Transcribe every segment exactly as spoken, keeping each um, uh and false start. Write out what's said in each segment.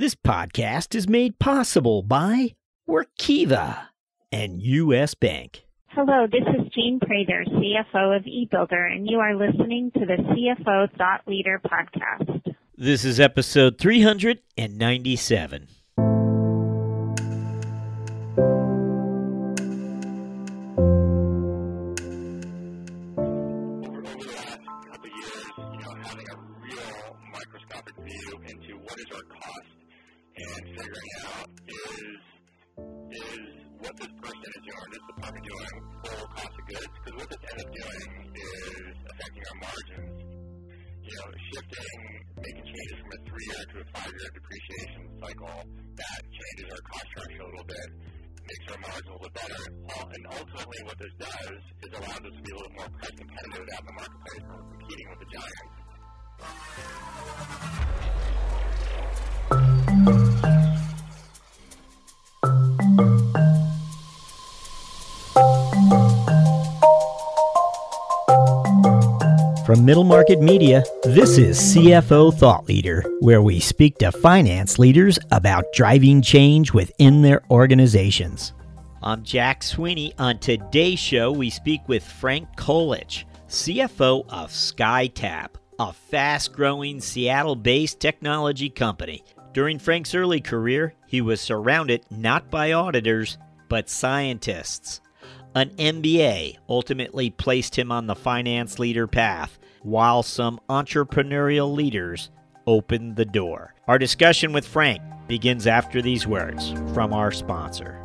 This podcast is made possible by Workiva and U S. Bank. Hello, this is Gene Prater, C F O of eBuilder, and you are listening to the C F O Thought Leader podcast. This is episode three hundred ninety-seven. From Middle Market Media, this is C F O Thought Leader, where we speak to finance leaders about driving change within their organizations. I'm Jack Sweeney. On today's show, we speak with Frank Colich, C F O of Skytap, a fast-growing Seattle-based technology company. During Frank's early career, he was surrounded not by auditors, but scientists. An M B A ultimately placed him on the finance leader path, while some entrepreneurial leaders opened the door. Our discussion with Frank begins after these words from our sponsor.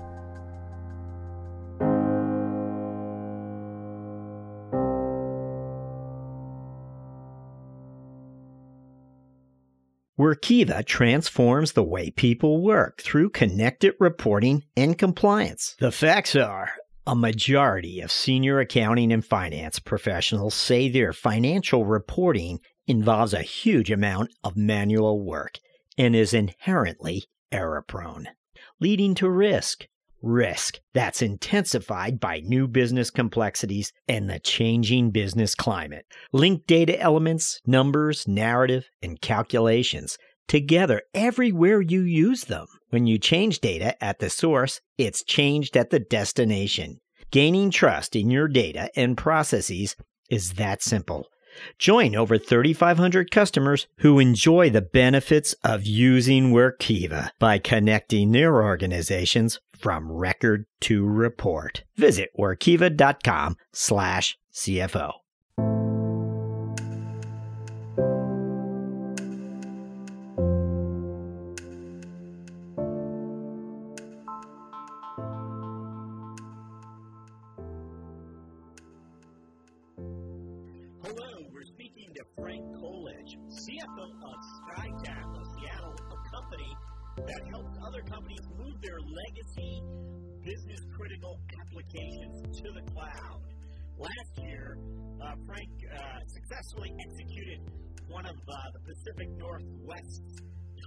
Workiva transforms the way people work through connected reporting and compliance. The facts are, a majority of senior accounting and finance professionals say their financial reporting involves a huge amount of manual work and is inherently error-prone, leading to risk. Risk that's intensified by new business complexities and the changing business climate. Linked data elements, numbers, narrative, and calculations together everywhere you use them. When you change data at the source, it's changed at the destination. Gaining trust in your data and processes is that simple. Join over thirty-five hundred customers who enjoy the benefits of using Workiva by connecting their organizations from record to report. Visit Workiva.com slash CFO. Pacific Northwest's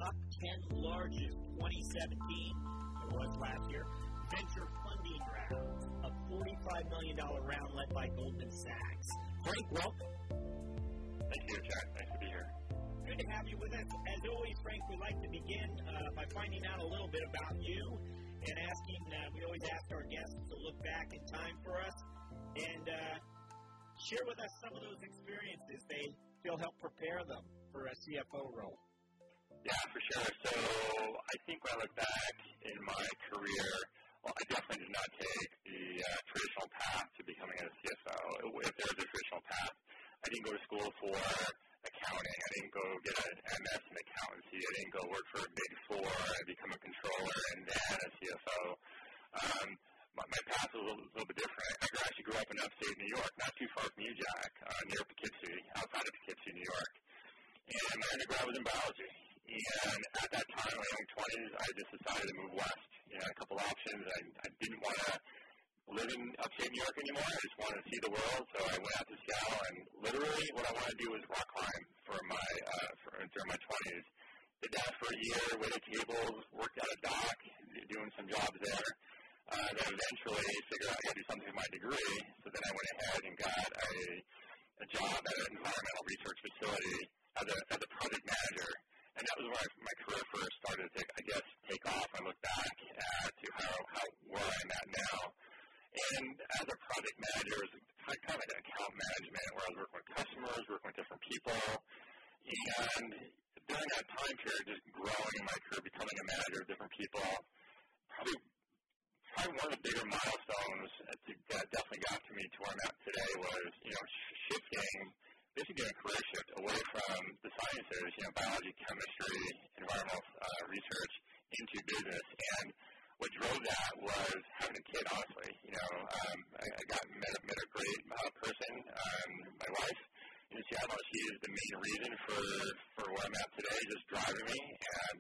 top ten largest twenty seventeen, it was last year, venture funding round, a forty-five million dollars round led by Goldman Sachs. Frank, welcome. Thank you, Jack. Nice to be here. Good to have you with us. As always, Frank, we like to begin uh, by finding out a little bit about you and asking, uh, we always ask our guests to look back in time for us and uh, share with us some of those experiences. They They'll help prepare them for a C F O role. Yeah, for sure. So I think when I look back in my career, well, I definitely did not take the uh, traditional path to becoming a C F O. If there was a traditional path, I didn't go to school for accounting. I didn't go get an M S in accountancy. I didn't go work for a Big Four and become a controller and then a C F O. Um, My path was a little, a little bit different. I actually grew up in upstate New York, not too far from you, Jack, uh, near Poughkeepsie, outside of Poughkeepsie, New York. And my undergrad was in biology. And at that time, in my young twenties, I just decided to move west. You know, I had a couple options. I, I didn't want to live in upstate New York anymore. I just wanted to see the world. So I went out to Seattle, and literally what I wanted to do was rock climb for my, uh, for, during my twenties. Did that for a year, waited tables, worked at a dock, doing some jobs there. Uh, then eventually figured out I could do something with my degree, so then I went ahead and got a, a job at an environmental research facility as a, as a project manager. And that was where I, my career first started to, I guess, take off. I look back uh, to how, how where I'm at now. And as a project manager, it was kind of like account management, where I was working with customers, working with different people. And during that time period, just growing in my career, becoming a manager of different people, probably probably one of the bigger milestones that definitely got to me to where I'm at today was, you know, shifting, basically doing a career shift away from the sciences, you know, biology, chemistry, environmental uh, research, into business. And what drove that was having a kid, honestly. You know, um, I, I got met, met a great uh, person, um, my wife, in Seattle. She is the main reason for, for where I'm at today, just driving me. And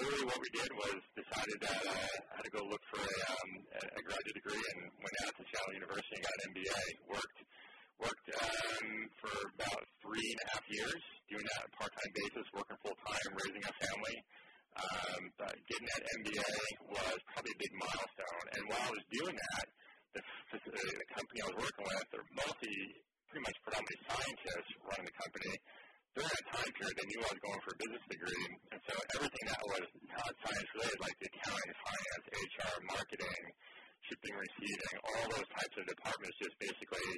literally what we did was decided that uh, I had to go look for a, um, a graduate degree, and went out to Seattle University and got an M B A. Worked worked um, for about three and a half years, doing that on a part-time basis, working full-time, raising a family. Um, but getting that M B A was probably a big milestone. And while I was doing that, the, the company I was working with, they're multi, pretty much predominantly scientists running the company. During that time period, they knew I was going for a business degree, and so everything that was science-related, like the accounting, finance, H R, marketing, shipping, receiving, all those types of departments just basically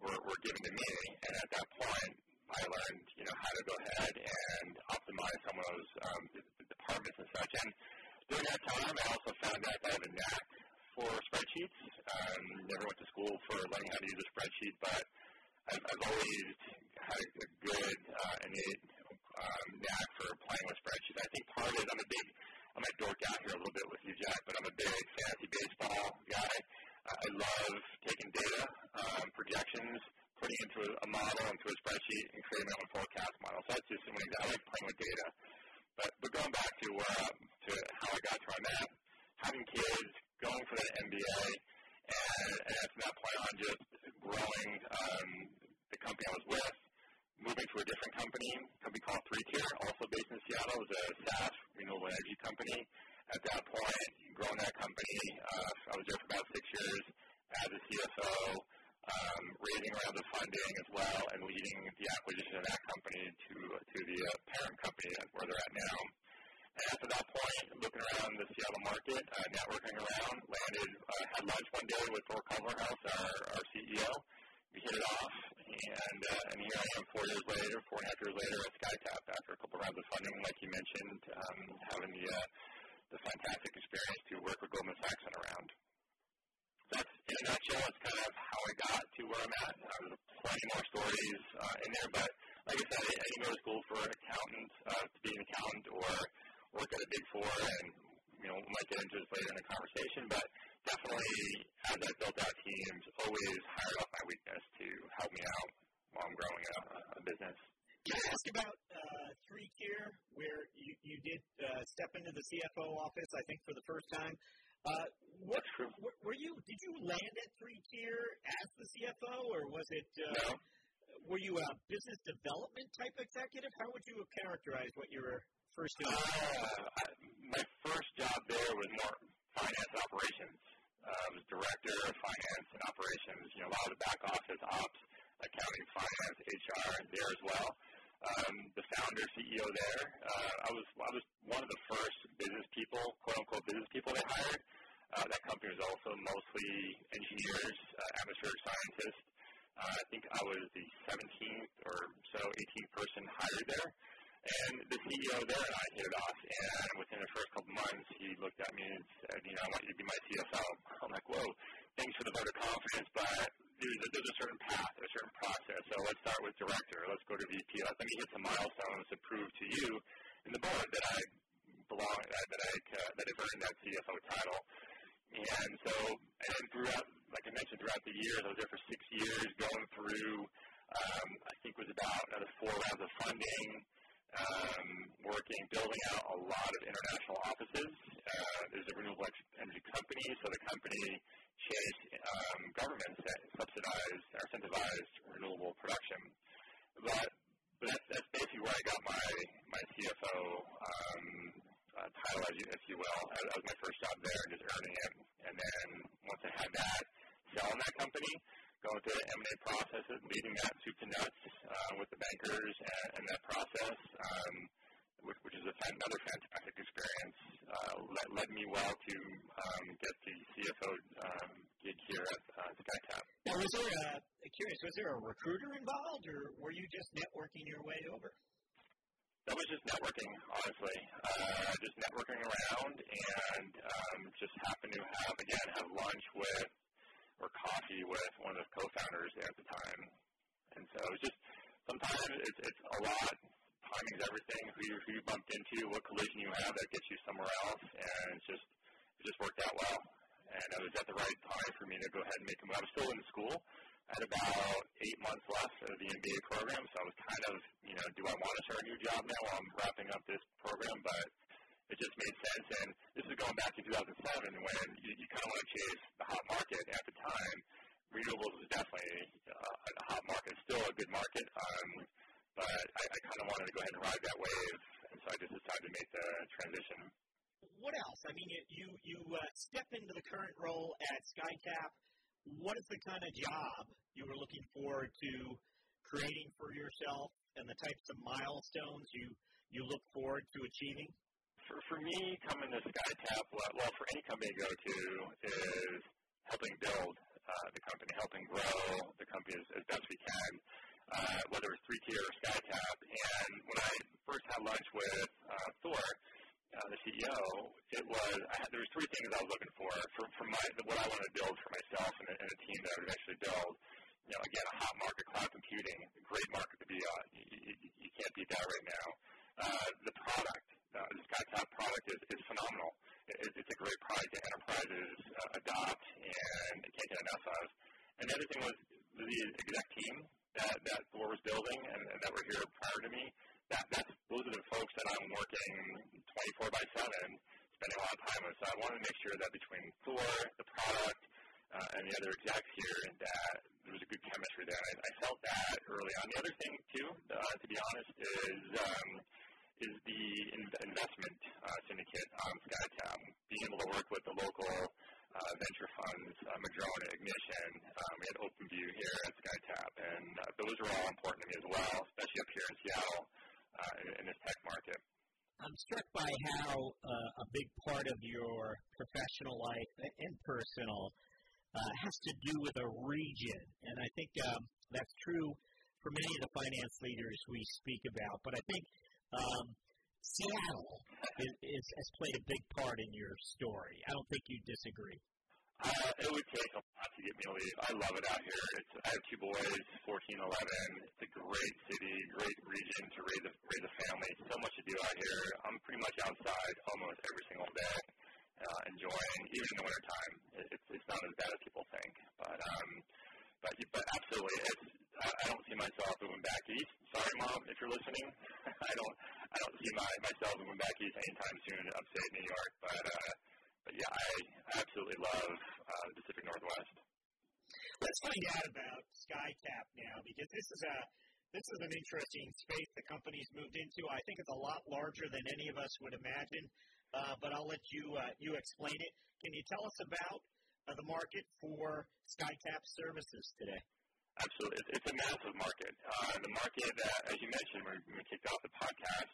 were, were given to me. And at that point, I learned, you know, how to go ahead and optimize some of those um, departments and such. And during that time, I also found out that I have a knack for spreadsheets. Um, never went to school for learning how to use a spreadsheet, but I've, I've always had a good uh, innate um, knack for playing with spreadsheets. I think part of it, I'm a big, I might dork out here a little bit with you, Jack, but I'm a big fantasy baseball guy. Uh, I love taking data, um, projections, putting it into a, a model, into a spreadsheet, and creating my own forecast model. So that's just something that I like playing with data. But, but going back to, uh, to how I got to where I'm at, having kids, going for that M B A, and, and at that point on just growing um, the company I was with, moving to a different company, a company called three tier, also based in Seattle. It was a SaaS renewable energy company. At that point, growing that company, uh, I was there for about six years as a C F O, um, raising rounds of funding as well, and leading the acquisition of that company to to the uh, parent company where they're at now. And after that point, looking around the Seattle market, uh, networking around, landed, uh, had lunch one day with Bill Cumberhouse, our, our C E O. We hit it off, and, uh, and here I am four years later, four and a half years later at Skytap after a couple rounds of funding, like you mentioned, um, having the, uh, the fantastic experience to work with Goldman Sachs and around. That's, in a nutshell, that's kind of how I got to where I'm at. Uh, there's plenty more stories uh, in there, but like I said, I, I didn't go to school for an accountant, uh, to be an accountant, or work at a big four, and you know, we might get into this later in the conversation, but definitely as I built out teams, always hired off my weakness to help me out while I'm growing a, a business. Can I ask about uh, three tier, where you, you did uh, step into the C F O office, I think, for the first time. Uh, what were, were you? Did you land at three tier as the C F O, or was it? Uh, no. Were you a business development type executive? How would you characterize what you were? First uh, I, my first job there was more finance operations. Uh, I was director of finance and operations. You know, a lot of the back office ops, accounting, finance, H R there as well. Um, the founder, C E O there. Uh, I was I was one of the first business people, quote unquote business people they hired. Uh, that company was also mostly engineers, uh, atmospheric scientists. Uh, I think I was the seventeenth or so, eighteenth person hired there. And the C E O there and I hit it off, and within the first couple months, he looked at me and said, you know, I want you to be my C F O. I'm like, whoa, thanks for the vote of confidence, but there's a, there's a certain path, a certain process. So let's start with director. Let's go to V P. Let me hit some milestones to prove to you and the board that I belong, that, that, I, uh, that I've earned that C F O title. And so, and throughout, like I mentioned, throughout the years, I was there for six years going through, um, I think it was about another four rounds of funding. Um, working, building out a lot of international offices. Uh, there's a renewable energy company, so the company chased um, governments that subsidize or incentivize renewable production. But, but that's, that's basically where I got my, my C F O um, uh, title, if you will. That was my first job there, just earning it. And then once I had that, selling that company, going through the M and A processes, leading that soup to nuts uh, with the bankers and, and that process. Um, which, which is a, another fantastic experience. Uh, led, led me well to um, get the C F O um, gig here at uh, Skytap. Now, was there a, curious, was there a recruiter involved, or were you just networking your way over? That was just networking, honestly. Uh, just networking around, and um, just happened to have, again, have lunch with or coffee with one of the co-founders at the time. And so it was just, sometimes it's, it's a lot. Timing's everything. Who you, who you bumped into, what collision you have that gets you somewhere else, and it just it just worked out well. And it was at the right time for me to go ahead and make a move. I was still in school. I had about eight months left of the M B A program, so I was kind of, you know, do I want to start a new job now while I'm wrapping up this program? But it just made sense. And this is going back to two thousand seven when you, you kind of want to chase the hot market at the time. Renewables was definitely uh, a hot market, still a good market. Um, but I, I kind of wanted to go ahead and ride that wave, and so I just decided to make the transition. What else? I mean, you you uh, step into the current role at Skytap. What is the kind of job you were looking forward to creating for yourself, and the types of milestones you, you look forward to achieving? For, for me, coming to Skytap, well, well, for any company to go to, is helping build uh, the company, helping grow the company as, as best we can. Uh, whether it's three tier or Skytap. And when I first had lunch with uh, Thor, uh, the C E O, it was I had, there was three things I was looking for for, for my what I wanted to build for myself and a, and a team that I would eventually build. You know, again, a hot market, cloud computing, a great market to be on. You, you, you can't beat that right now. Uh, the product, uh, the Skytap product is, is phenomenal. It, it's a great product that enterprises uh, adopt and can't get enough of. And the other thing was the exec team that that Thor was building and, and that were here prior to me. That that's those are the folks that I'm working twenty-four by seven, spending a lot of time with. So I wanted to make sure that between Thor, the product, uh, and the other execs here, and that there was a good chemistry there. I, I felt that early on. The other thing too, uh, to be honest, is um, is the in- investment uh, syndicate on Skytap, being able to work with the local Uh, venture funds, uh, Madrona, Ignition. Um, we had OpenView here at Skytap, and uh, those are all important to me as well, especially up here in Seattle uh, in, in this tech market. I'm struck by how uh, a big part of your professional life and personal uh, has to do with a region, and I think um, that's true for many of the finance leaders we speak about, but I think um, Seattle is, is, has played a big part in your story. I don't think you disagree. Uh, it would take a lot to get me to leave. I love it out here. It's, I have two boys, fourteen, eleven. It's a great city, great region to raise a, raise a family. So much to do out here. I'm pretty much outside almost every single day, uh, enjoying, even in the wintertime. It, it's, it's not as bad as people think. But, um, but, but absolutely, it's, I, I don't see myself moving back east. Sorry, Mom, if you're listening. I don't. I don't see my, myself moving back east anytime soon to upstate New York, but uh, but yeah, I absolutely love uh, the Pacific Northwest. Let's find out about Skytap now, because this is a this is an interesting space the company's moved into. I think it's a lot larger than any of us would imagine, uh, but I'll let you uh, you explain it. Can you tell us about uh, the market for Skytap services today? Absolutely. It's a massive market. Uh, the market, uh, as you mentioned when we kicked off the podcast,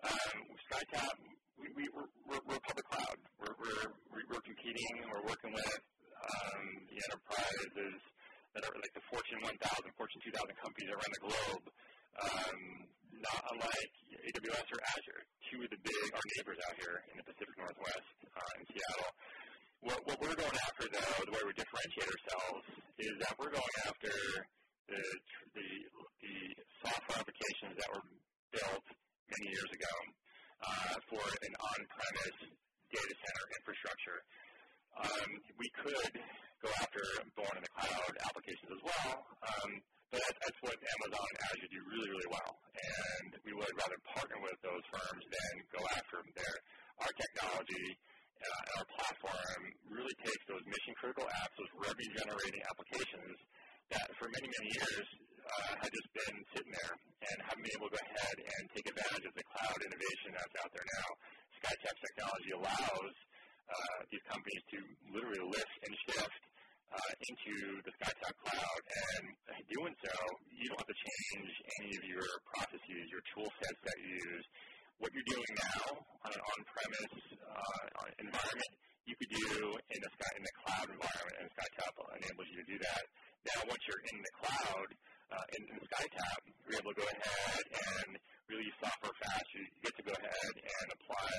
um, Skytap, we, we, we're, we're public cloud. We're, we're, we're competing, we're working with um, the enterprises that are like the Fortune one thousand, Fortune two thousand companies around the globe, um, not unlike A W S or Azure, two of the big, our neighbors out here in the Pacific Northwest, uh, in Seattle. What, what we're going after, though, the way we differentiate ourselves, is that we're going after the the, the software applications that were built many years ago uh, for an on-premise data center infrastructure. Um, we could go after born-in-the-cloud applications as well, um, but that's, that's what Amazon and Azure do really, really well, and we would rather partner with those firms than go after their our technology. Uh, our platform really takes those mission-critical apps, those revenue-generating applications that for many, many years uh, had just been sitting there and haven't been able to go ahead and take advantage of the cloud innovation that's out there now. Skytap technology allows uh, these companies to literally lift and shift uh, into the Skytap cloud, and in doing so, you don't have to change any of your processes, your tool sets that you use. what you're doing now on an on-premise uh, environment, you could do in the sky in the cloud environment, and Skytap enables you to do that. Now, once you're in the cloud, uh, in, in Skytap, you're able to go ahead and release software fast. You get to go ahead and apply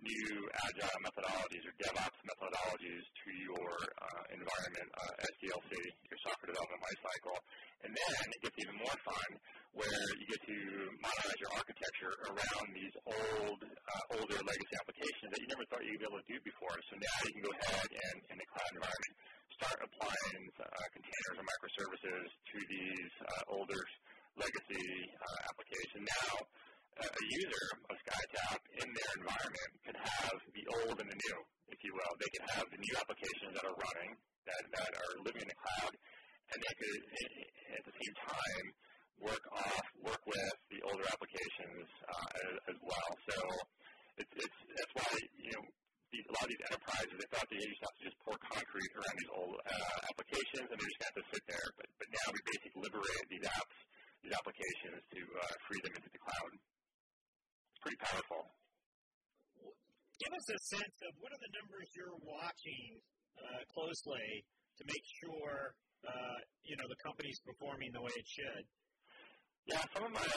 new agile methodologies or DevOps methodologies to your uh, environment, uh, S D L C, your software development lifecycle. And then it gets even more fun where you get to modernize your architecture around these old, uh, older legacy applications that you never thought you'd be able to do before. So now you can go ahead and, in the cloud environment, start applying uh, containers and microservices to these uh, older legacy uh, applications. Now, a user of Skytap in their environment can have the old and the new, if you will. They can have the new applications that are running, that, that are living in the cloud, and they could, at the same time, work off, work with the older applications uh, as, as well. So it's, it's, that's why, you know, these, a lot of these enterprises, they thought they used to have to just pour concrete around these old uh, applications, and they just have to sit there. But, but now we basically liberate these apps, these applications, to uh, free them into the cloud. Pretty powerful. Give us a sense of what are the numbers you're watching uh, closely to make sure uh, you know the company's performing the way it should. Yeah, some of my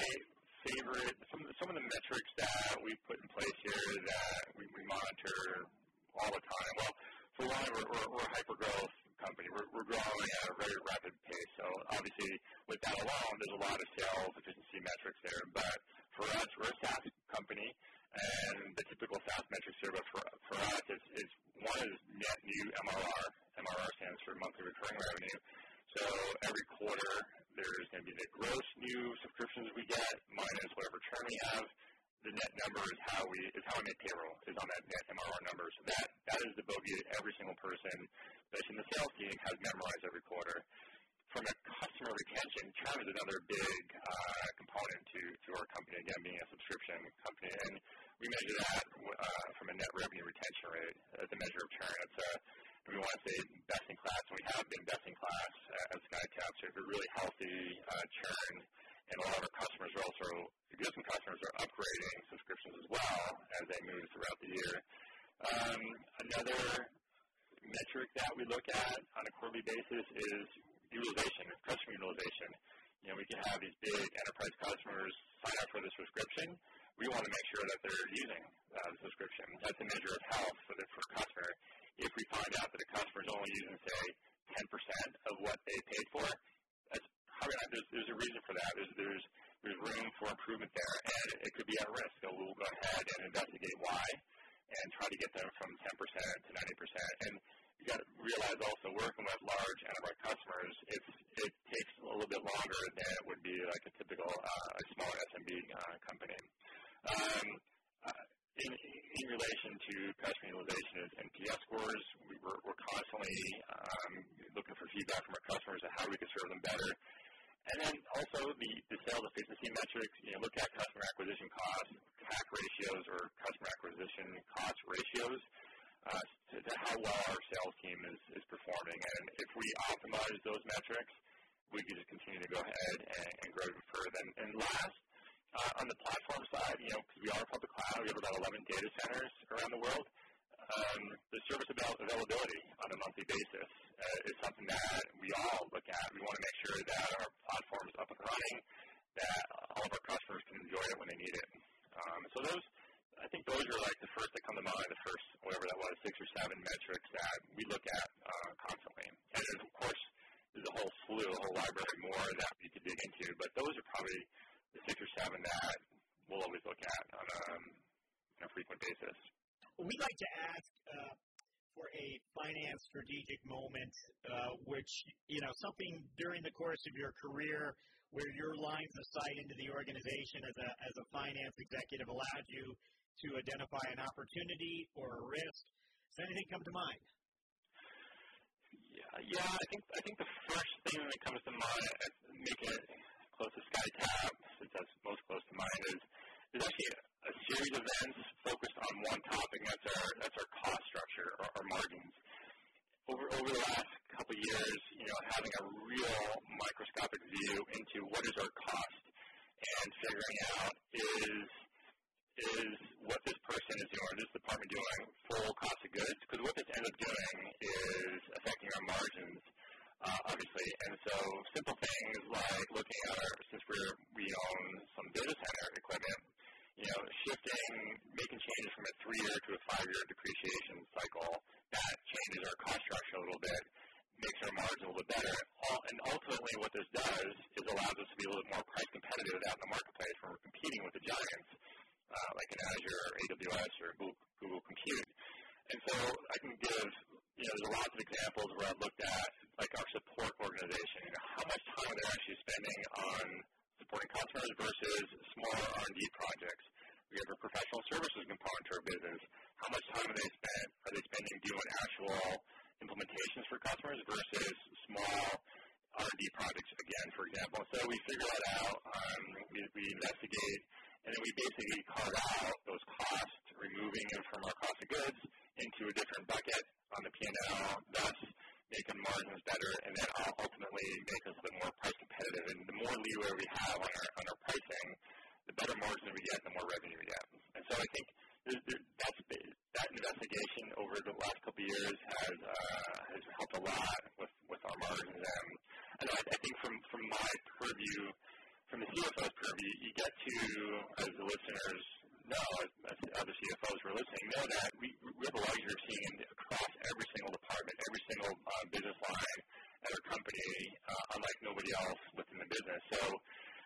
favorite, some some of the metrics that we put in place here that we, we monitor all the time. Well, for one, we're, we're, we're a hyper-growth company. We're, we're growing at a very rapid pace. So obviously, with that alone, there's a lot of sales efficiency metrics there, but for us, we're a SaaS company, and the typical SaaS metrics here, but for, for us, it's, it's one is net new M R R. M R R stands for monthly recurring revenue. So every quarter, there's going to be the gross new subscriptions we get minus whatever churn we have. The net number is how we is how we make payroll, is on that net M R R number. So that that is the bogey that every single person, especially in the sales team, has memorized every quarter. From a customer retention, churn is another big uh, component to, to our company, again, being a subscription company. And we measure that uh, from a net revenue retention rate as a measure of churn. It's a, we want to say best in class, and we have been best in class at Skytap. So it's a really healthy uh, churn. And a lot of our customers are also, existing customers are upgrading subscriptions as well as they move throughout the year. Um, another metric that we look at on a quarterly basis is utilization, customer utilization. You know, we can have these big enterprise customers sign up for the subscription. We want to make sure that they're using uh, the subscription. That's a measure of health for the, for the customer. If we find out that a customer is only using, say, ten percent of what they paid for, that's probably not, there's, there's a reason for that. There's, there's, there's room for improvement there, and it, it could be at risk. So we'll go ahead and investigate why and try to get them from ten percent to ninety percent. And you got to realize also working with large enterprise customers, it's, it takes a little bit longer than it would be like a typical uh, smaller S M B uh, company. Um, uh, in, in relation to customer utilization is N P S scores. We were, we're constantly um, looking for feedback from our customers on how we can serve them better. And then also the, the sales efficiency metrics, you know, look at customer acquisition costs, C A C ratios or customer acquisition cost ratios. Uh, to, to how well our sales team is, is performing. And if we optimize those metrics, we can just continue to go ahead and, and grow even further. And, and last, uh, on the platform side, you know, because we are a public cloud, we have about eleven data centers around the world. Um, the service availability on a monthly basis uh, is something that we all look at. We want to make sure that our platform is up and running, that all of our customers can enjoy it when they need it. Um, so those I think those are like the first that come to mind, the first, whatever that was, six or seven metrics that we look at uh, constantly. And then, of course, there's a whole slew, a whole library more that we could dig into, but those are probably the six or seven that we'll always look at on a, on a frequent basis. Well, we'd like to ask uh, for a finance strategic moment, uh, which, you know, something during the course of your career where your lines of sight into the organization as a, as a finance executive allowed you to identify an opportunity or a risk. Does anything come to mind? Yeah, yeah. I think I think the first thing that comes to mind, making it close to Skytap, since that's most close to mind, is there's actually a, a series of events focused on one topic. That's our that's our cost structure, or our margins. Over over the last couple of years, you know, having a real microscopic view into what is our cost and figuring out is. is what this person is doing, or this department doing, full cost of goods? Because what this ends up doing is affecting our margins, uh, obviously. And so simple things like looking at our, since we're, we own some data center equipment, you know, shifting, making changes from a three-year to a five-year depreciation cycle, that changes our cost structure a little bit, makes our margin a little bit better. And ultimately what this does is allows us to be a little bit more price competitive out in the marketplace when we're competing with the giants, uh, like in Azure or A W S or Google Compute. And so I can give, you know, there's lots of examples where I've looked at, like, our support organization, you know, how much time they're actually spending on supporting customers versus smaller R and D projects. We have a professional services component to our business. How much time are they spent? Are they spending doing actual implementations for customers versus small R and D projects, again, for example? So we figure that out. Um, we, we investigate, and then we basically carve out those costs, removing them from our cost of goods into a different bucket on the P and L, thus making margins better, and then ultimately make us a little more price competitive. And the more leeway we have on our, on our pricing, the better margin we get, the more revenue we get. And so I think that's, that investigation over the last couple of years has uh, has helped a lot with, with our margins. Um, and I, I think from, from my purview, from the C F O's purview, you get to, as the listeners know, as, as the other C F Os who are listening, know that we, we have a luxury of seeing across every single department, every single uh, business line at our company, uh, unlike nobody else within the business. So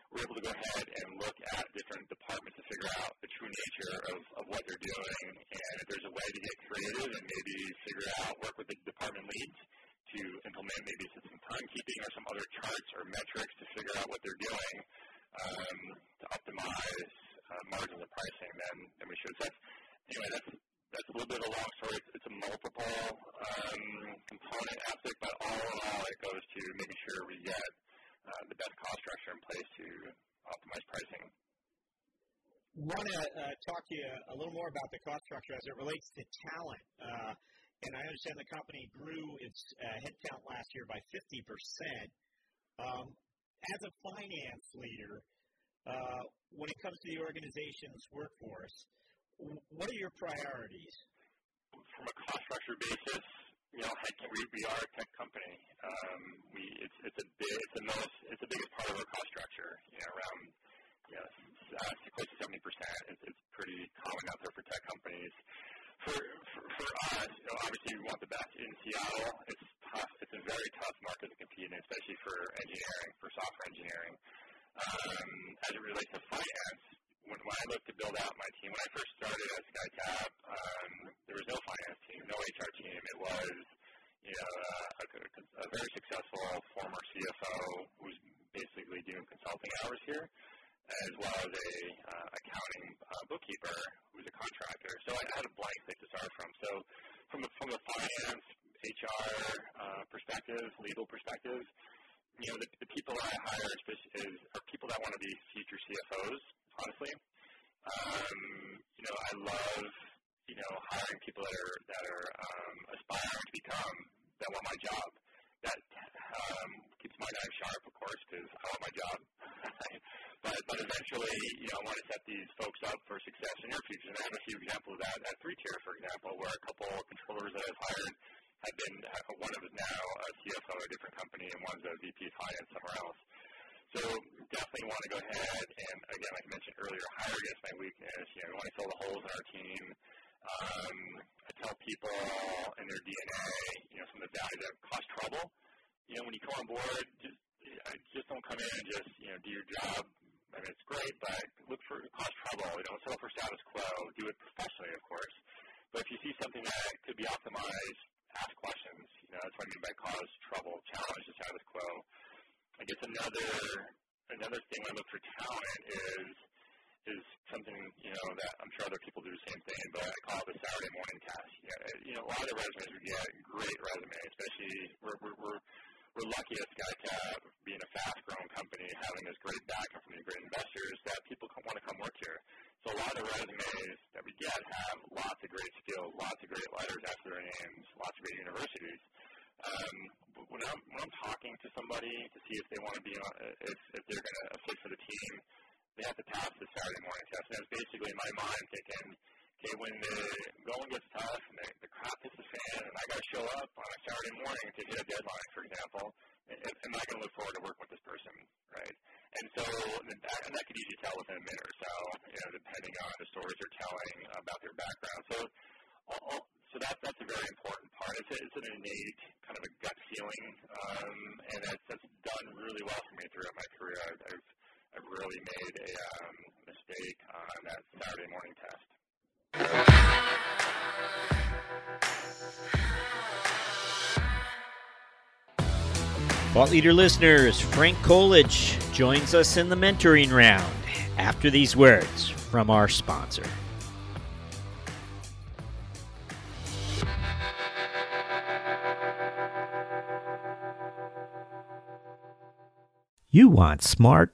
we're able to go ahead and look at different departments to figure out the true nature of, of what they're doing, and if there's a way to get creative and maybe figure out, work with the department leads to implement maybe some timekeeping or some other charts or metrics to figure out what they're doing um, to optimize uh, margins and pricing, then, then we should. So that's, anyway, that's, that's a little bit of a long story. It's, it's a multiple um, component aspect, but all in all, it goes to making sure we get Uh, the best cost structure in place to optimize pricing. I want to uh, talk to you a little more about the cost structure as it relates to talent. Uh, and I understand the company grew its uh, headcount last year by fifty percent. Um, as a finance leader, uh, when it comes to the organization's workforce, w- what are your priorities? From a cost structure basis, you know, headcount, we, we are a tech company. Um, we it's it's a big, it's the most it's the biggest part of our cost structure. You know, around you know uh, close to seventy percent. It's, it's pretty common out there for tech companies. For for, for us, you know, obviously we want the best in Seattle. It's tough. It's a very tough market to compete in, especially for engineering, for software engineering. Um, as it relates to finance, when, when I looked to build out my team, when I first started at Skytap, um, there was no finance team, no H R team. It was, you know, uh, a, a very successful former C F O who's basically doing consulting hours here, as well as a uh, accounting uh, bookkeeper who's a contractor. So I had a blank slate to start from. So from a, from a finance, H R uh, perspective, legal perspective, you know, the, the people that I hire is, is are people that want to be future C F Os. Honestly, um, you know, I love, you know, hiring people that are that are um, aspiring to become, that want my job. That um, keeps my knife sharp, of course, because I want my job. but but eventually, you know, I want to set these folks up for success in their future. And I have a few examples of that at three tier, for example, where a couple of controllers that I've hired have been, one of them is now a C F O at a different company, and one's a V P of finance somewhere else. So definitely want to go ahead and, again, like I mentioned earlier, hire against my weakness. You know, we want to fill the holes in our team. Um, I tell people in their D N A, you know, some of the values that cause trouble. You know, when you come on board, just just don't come in and just, you know, do your job. I mean, it's great, but look for cause trouble. You know, settle for status quo. Do it professionally, of course. But if you see something that could be optimized, ask questions. You know, that's what I mean by cause trouble. Challenge the status quo. I guess another another thing I look for talent is is something, you know, that I'm sure other people do the same thing, but I call it the Saturday morning task. You know, you know a lot of the resumes we get, great resumes, especially we're we're we're, we're lucky at Skytap, being a fast growing company, having this great backing from these great investors, that people come, want to come work here. So a lot of the resumes that we get have lots of great skills, lots of great letters after their names, lots of great universities. Um, when, I'm, when I'm talking to somebody to see if they want to be on, if, if they're going to fit for the team, they have to pass the Saturday morning test. And I was basically in my mind thinking, okay, when the going gets tough and the, the crap hits the fan and I got to show up on a Saturday morning to hit a deadline, for example, am I going to look forward to working with this person, right? And so that, and that could usually tell within a minute or so, you know, depending on the stories they're telling about their background. So all, so that, that's a very important part. It's, a, it's an innate kind of a gut feeling, um, and that's, that's done really well for me throughout my career. I've, I've I really made a um, mistake on that Saturday morning test. Thought Leader listeners, Frank Colich joins us in the mentoring round after these words from our sponsor. You want smart,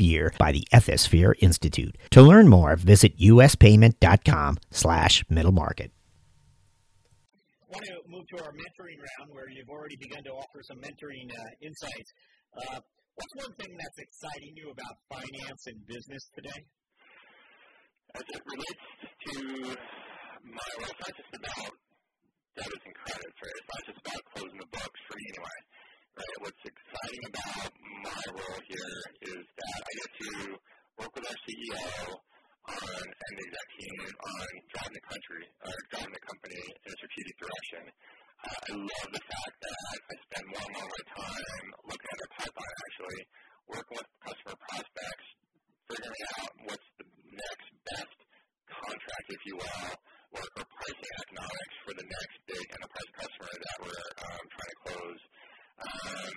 year by the Ethisphere Institute. To learn more, visit uspayment.com slash middle market. I want to move to our mentoring round where you've already begun to offer some mentoring uh, insights. Uh, what's one thing that's exciting you about finance and business today? As it relates to my life, it's not just about debits and credits, right? It's not just about closing the books for me anyway. Right. What's exciting about my role here is that I get to work with our C E O on, and the exec team on driving the country, or driving the company in a strategic direction. Uh, I love the fact that I spend more and more of my time looking at our pipeline, actually, working with customer prospects, figuring out what's the next best contract, if you will, or, or pricing economics for the next big enterprise customer that we're um, trying to close. Um,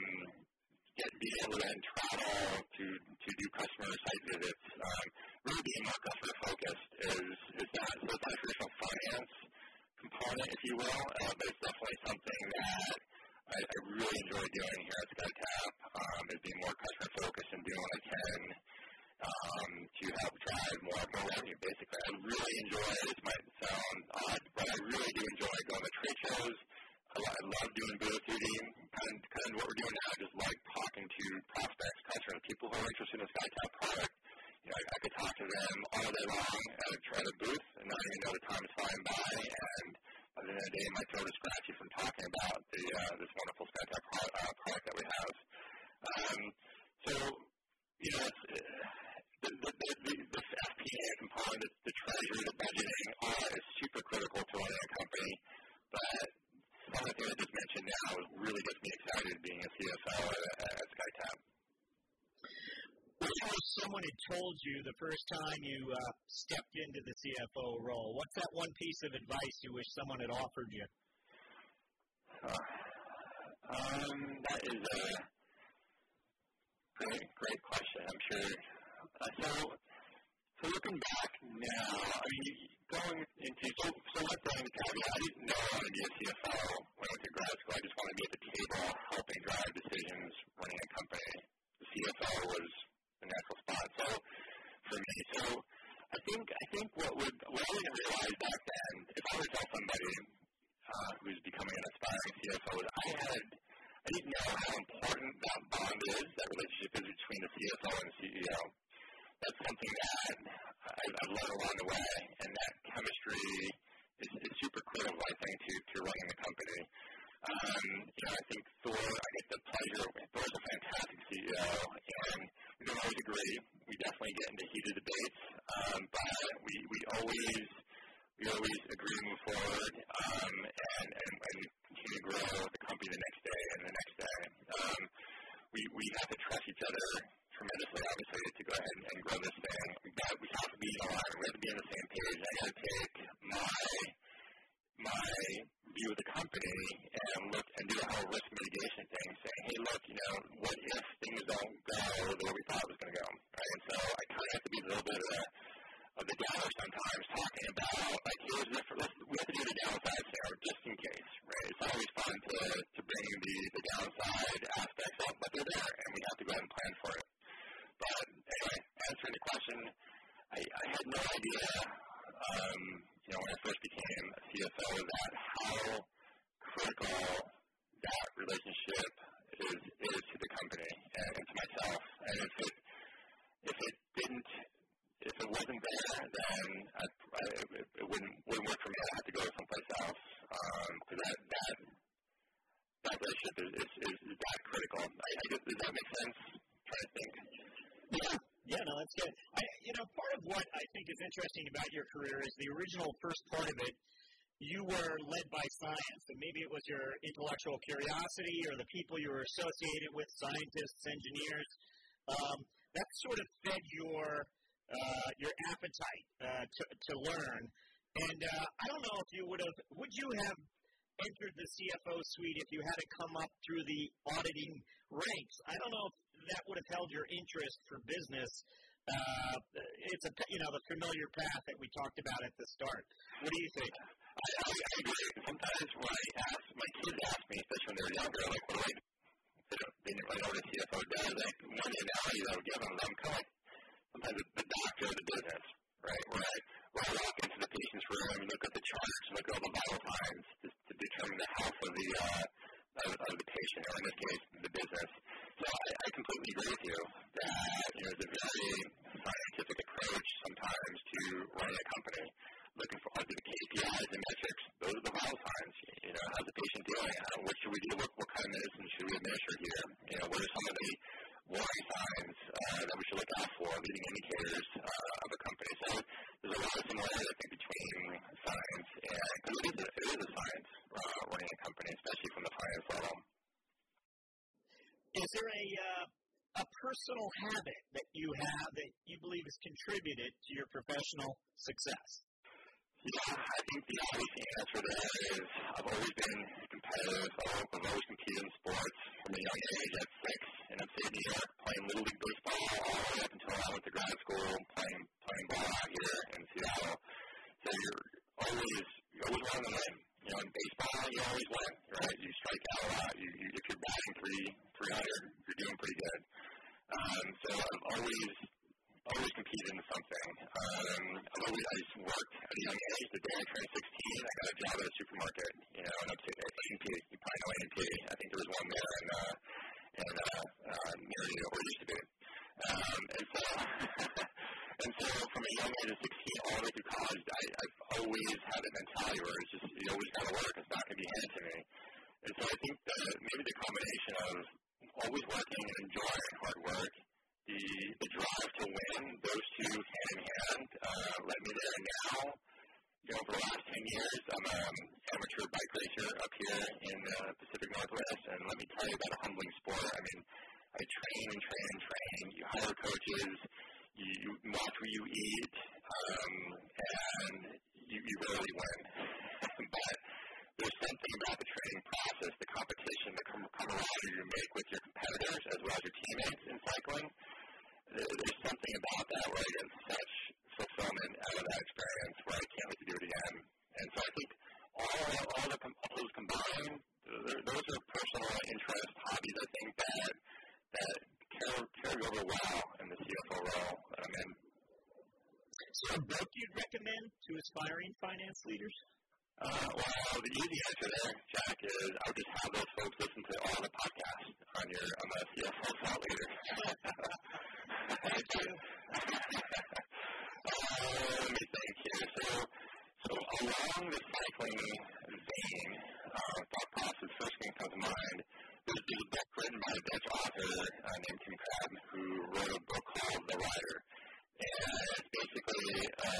get being able to then travel to, to do customer site visits, um, really being more customer focused is, is not so much traditional finance component, if you will, uh, but it's definitely something that I, I really enjoy doing here at Skytap, um, is being more customer focused and doing what I can um, to help drive more, more revenue, basically. I really enjoy, this might sound odd, but I really do enjoy going to trade shows. I love doing booth duty, kind of, kind of what we're doing now. I just like talking to prospects, customers, people who are interested in the Skytap product. You know, I, I could talk to them all day long at a, at a booth, and not even know the time is flying by. And at the end of the day, my toe is scratchy from talking about the uh, this wonderful Skytap product, uh, product that we have. Um, so, you know, it's, uh, the, the, the, the F P and A component, the, the treasury, the budgeting, all that is super critical to running a company. But one of the things I just mentioned now really gets me excited being a C F O at, at Skytap. What if someone had told you the first time you uh, stepped into the C F O role? What's that one piece of advice you wish someone had offered you? Uh, um, that is a great, great question, I'm sure. Uh, so, so, looking back now, I mean, you, Going into so so much time to tell you, I didn't know I wanted to be a C F O when I went to grad school. I just wanted to be at the table, helping drive decisions, running a company. The C F O was the natural spot. So for me, so I think I think what would what I didn't realize back then, if I would tell somebody uh, who's becoming an aspiring C F O, is I had I didn't know how important that bond is, that relationship is between the C F O and the C E O. That's something that I've, I've learned along the way, and that chemistry is, is super critical, I think, to, to running the company. Um, you know, I think Thor, I get the pleasure, Thor's a fantastic C E O, and we don't always agree. We definitely get into heated debates, um, but we, we always we always agree and move forward, um, and, and, and continue to grow the company the next day and the next day. Um, we, we have to trust each other tremendously, obviously, to go ahead and, and grow this thing. We've got, we have to be on, we have to be on the same page. I got to take my, my overview of the company and look and do a whole risk mitigation thing, saying, hey, look, you know, what if things don't go the way we thought it was going to go, right? And so I kind of have to be a little bit of a, of the downer sometimes, talking about, like, here's the, let's, we have to do the downside there just in case, right? It's always fun to, to bring the, the downside aspects up, but they're there, and we have to go ahead and plan for it. But anyway, answering the question, I, I had no idea, um, you know, when I first became a C S O, that how critical that relationship is, is to the company and to myself. And if it, if it didn't, if it wasn't there, then I, I, it, it wouldn't wouldn't work for me. I'd have to go someplace else, because um, that that that relationship is, is, is, is that critical. I, I guess, does that make sense? I'm trying to think. Yeah, yeah, no, that's good. I, you know, part of what I think is interesting about your career is the original first part of it. You were led by science, and maybe it was your intellectual curiosity or the people you were associated with, scientists, engineers. Um, that sort of fed your Uh, your appetite uh, to, to learn. And uh, I don't know if you would have, would you have entered the C F O suite if you had to come up through the auditing ranks? I don't know if that would have held your interest for business. Uh, it's a, you know, the familiar path that we talked about at the start. What do you think? I, I, I agree. Sometimes when I ask, my kids ask me, especially when they're younger, like, what do I do? They didn't really know what a C F O does. Like, one of the analogies I would give them, I'm kind of like, sometimes it's the doctor of the business, right? Where I, where I walk into the patient's room and look at the charts, look at all the vital signs to, to determine the health of the uh, of, of the patient, or in this case, the business. So I, I completely agree with you that, you know, there's a very scientific approach sometimes to running a company, looking for all the K P Is and metrics. Those are the vital signs. You know, how's the patient doing? How, what should we do? What, what kind of medicine should we administer here? You know, what are some of the warning signs uh, that we should look out for, leading indicators uh, of a company. So there's a lot of similarity, I think, between science and it is a, it is a science uh, running a company, especially from the finance level. Is there a uh, a personal habit that you have that you believe has contributed to your professional success? Yeah, I think the obvious answer to that is I've always been competitive. I've always competed in sports from a young age at six in upstate New York, playing Little League baseball all the way up until I went to grad school, playing playing ball out here in Seattle. So you're always you always want to win. You know, in baseball, you always win, right? You strike out a lot. You, you, if you're batting three three hundred, you're doing pretty good. Um, so I've always. always competed in something. Um, I've always, I just worked at a young age. The day I turned sixteen, I got a job at a supermarket, you know, and up to A and P. You probably know A and P. I think there was one there in, uh, in, uh, uh, near you, or used to be. Um, and so, and so from a young age of sixteen all the way through college, I, I've always had a mentality where it's just, you always got to work. It's not going to be handed to me. And so I think that maybe the combination of always working and enjoying hard work, The, the drive to win, those two hand in hand, uh, led me there. And now, you know, for the last ten years, I'm um, an amateur bike racer up here in the uh, Pacific Northwest, and let me tell you about a humbling sport. I mean, I train and train and train. You hire coaches, you, you watch what you eat, um, and you, you rarely win. But there's something about the training process, the competition, the camaraderie you make with your competitors as well as your teammates in cycling. There's something about that where I get such fulfillment out of that experience where I can't wait to do it again. And so I think all, all the all those combined, those are personal interests, hobbies, I think, that, that carry over well in the C F O role that I'm in. Is there a book you'd recommend to aspiring finance leaders? Uh, well, the easy answer there, Jack, is I would just have those folks listen to all the podcasts on your on the C F O Thought Leader. Thank you. um, thank you. So, so along the cycling vein, uh, thought process, first thing comes to mind, there's a book written by a Dutch author uh, named Tim Krabbé who wrote a book called The Rider. And it's basically uh,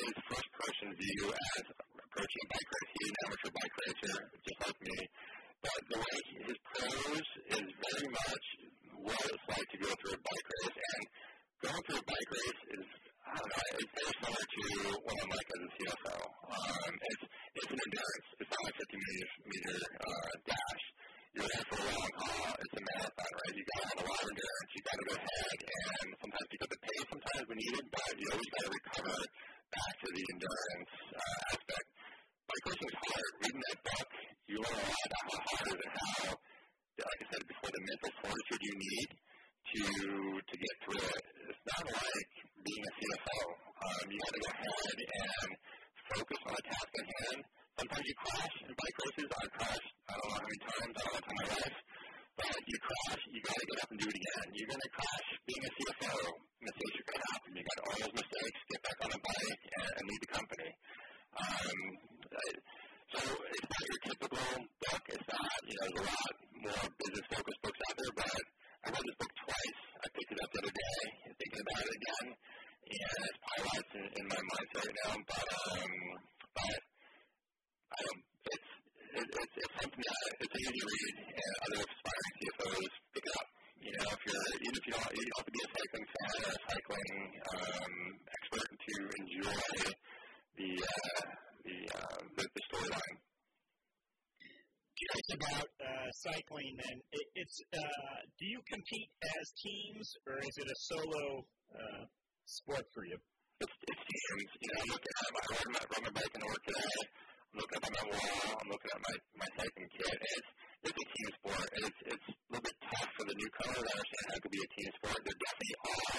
his first-person view as approaching a bike race. He's an amateur bike racer, just like me. But the way he, his prose is very much what it's like to go through a bike race. And going through a bike race is, I don't know, it's very similar to what I'm like as a C F O. Um, it's, it's an endurance. It's fifty meter uh, dash, you're there for a long haul. It's a marathon, right? You got to have a lot of endurance. You got to go ahead and sometimes pick up the pace, sometimes we need it, but you always got to recover back to the endurance uh, aspect. But of course, it's hard. Reading that book, you learn a lot about how hard and how, like I said before, the mental fortitude you need to to get through it. It's not like being a C F O. Um, you got to go ahead and focus on the task at hand. Sometimes you crash in bike races. I've crashed, I don't know how many times, I don't know how many times in my life. But you crash, you got to get up and do it again. You're going to crash being a C F O. Mistakes are going to happen. You got to own those mistakes, get back on a bike, and, and lead the company. Um, I, so it's not your typical book. It's not, you know, there's a lot more business-focused books out there, but I read this book twice. I picked it up the other day, thinking about it again, and it's probably why it's in, in my mindset right now. But, um, but I don't, it's, it, it's, it's something that it's easy to read, and other aspiring C F Os pick it up. You know, if you're, even if you don't, you don't have to be a cycling fan or a cycling um, expert to enjoy the uh, the, uh, the the storyline. Curious about uh, cycling, then it, it's uh, do you compete as teams or is it a solo uh, sport for you? It's, it's teams. You know, look at I ride my, ride my bike into work today. I'm looking up at my wall. I'm looking at my, my cycling kit. It's it's a team sport. It's it's a little bit tough for the newcomer to understand how it could be a team sport. There definitely are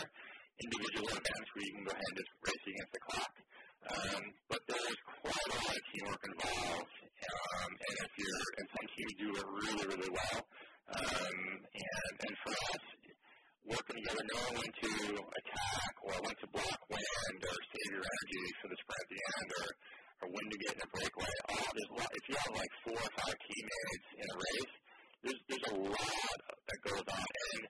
individual events where you can go ahead and just race against the clock. Um, but there's quite a lot of teamwork involved, um, and if you're, and some teams do it really, really well. Um, and, and for us, working together, knowing when to attack or when to block wind or save your energy for the sprint at the end or, or when to get in a breakaway. Oh, there's a lot. If you have like four or five teammates in a race, there's there's a lot that goes on. And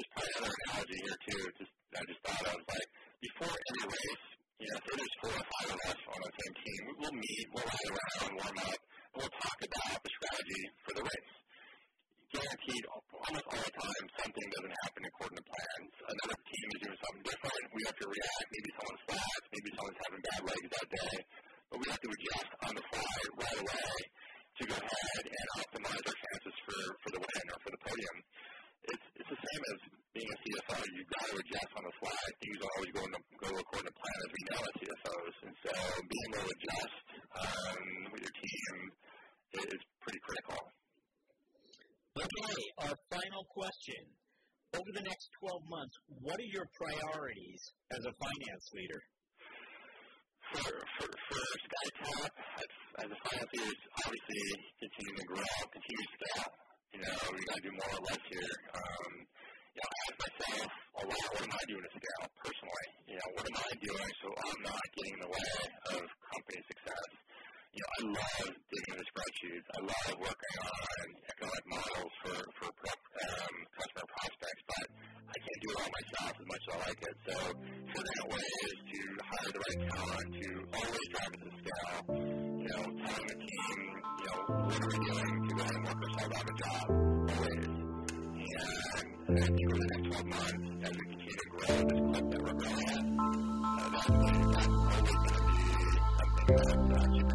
there's probably another analogy here too. Just I just thought of like before every race. You know, if there's four or five of us on the same team, we'll meet, we'll ride around, warm up, and we'll talk about the strategy for the race. Guaranteed, almost all the time, something doesn't happen according to plans. Another team is doing something different. We have to react. Maybe someone flats. Maybe someone's having bad legs that day. But we have to adjust on the fly right away to go ahead and optimize our chances for, for the win or for the podium. It's, it's the same as being a C F O. You've got to adjust on the fly. Things don't always go, into, go according to plan as we know as C F Os. And so being able to adjust um, with your team is pretty critical. Okay, our final question. Over the next twelve months, what are your priorities as a finance leader? For, for, for Skytap, as, as a finance leader, it's obviously continuing to grow, continue to scale. You know, we got to do more or less here. Um, you know, I ask myself a lot, what am I doing to scale personally? You know, what am I doing so I'm not getting in the way of company success? You know, I love digging into spreadsheets. I love working on economic models for, for um, customer prospects, but I can't do it all myself as much as I like it. So figuring out ways to hire the right talent, to always drive it to scale, you know, telling the team, you know, what are we doing to go ahead and work ourselves out of a job, always. And, and I think over the next twelve months, as we continue to grow this clip that we're growing at, uh, that's, that's always going to be something that's super uh,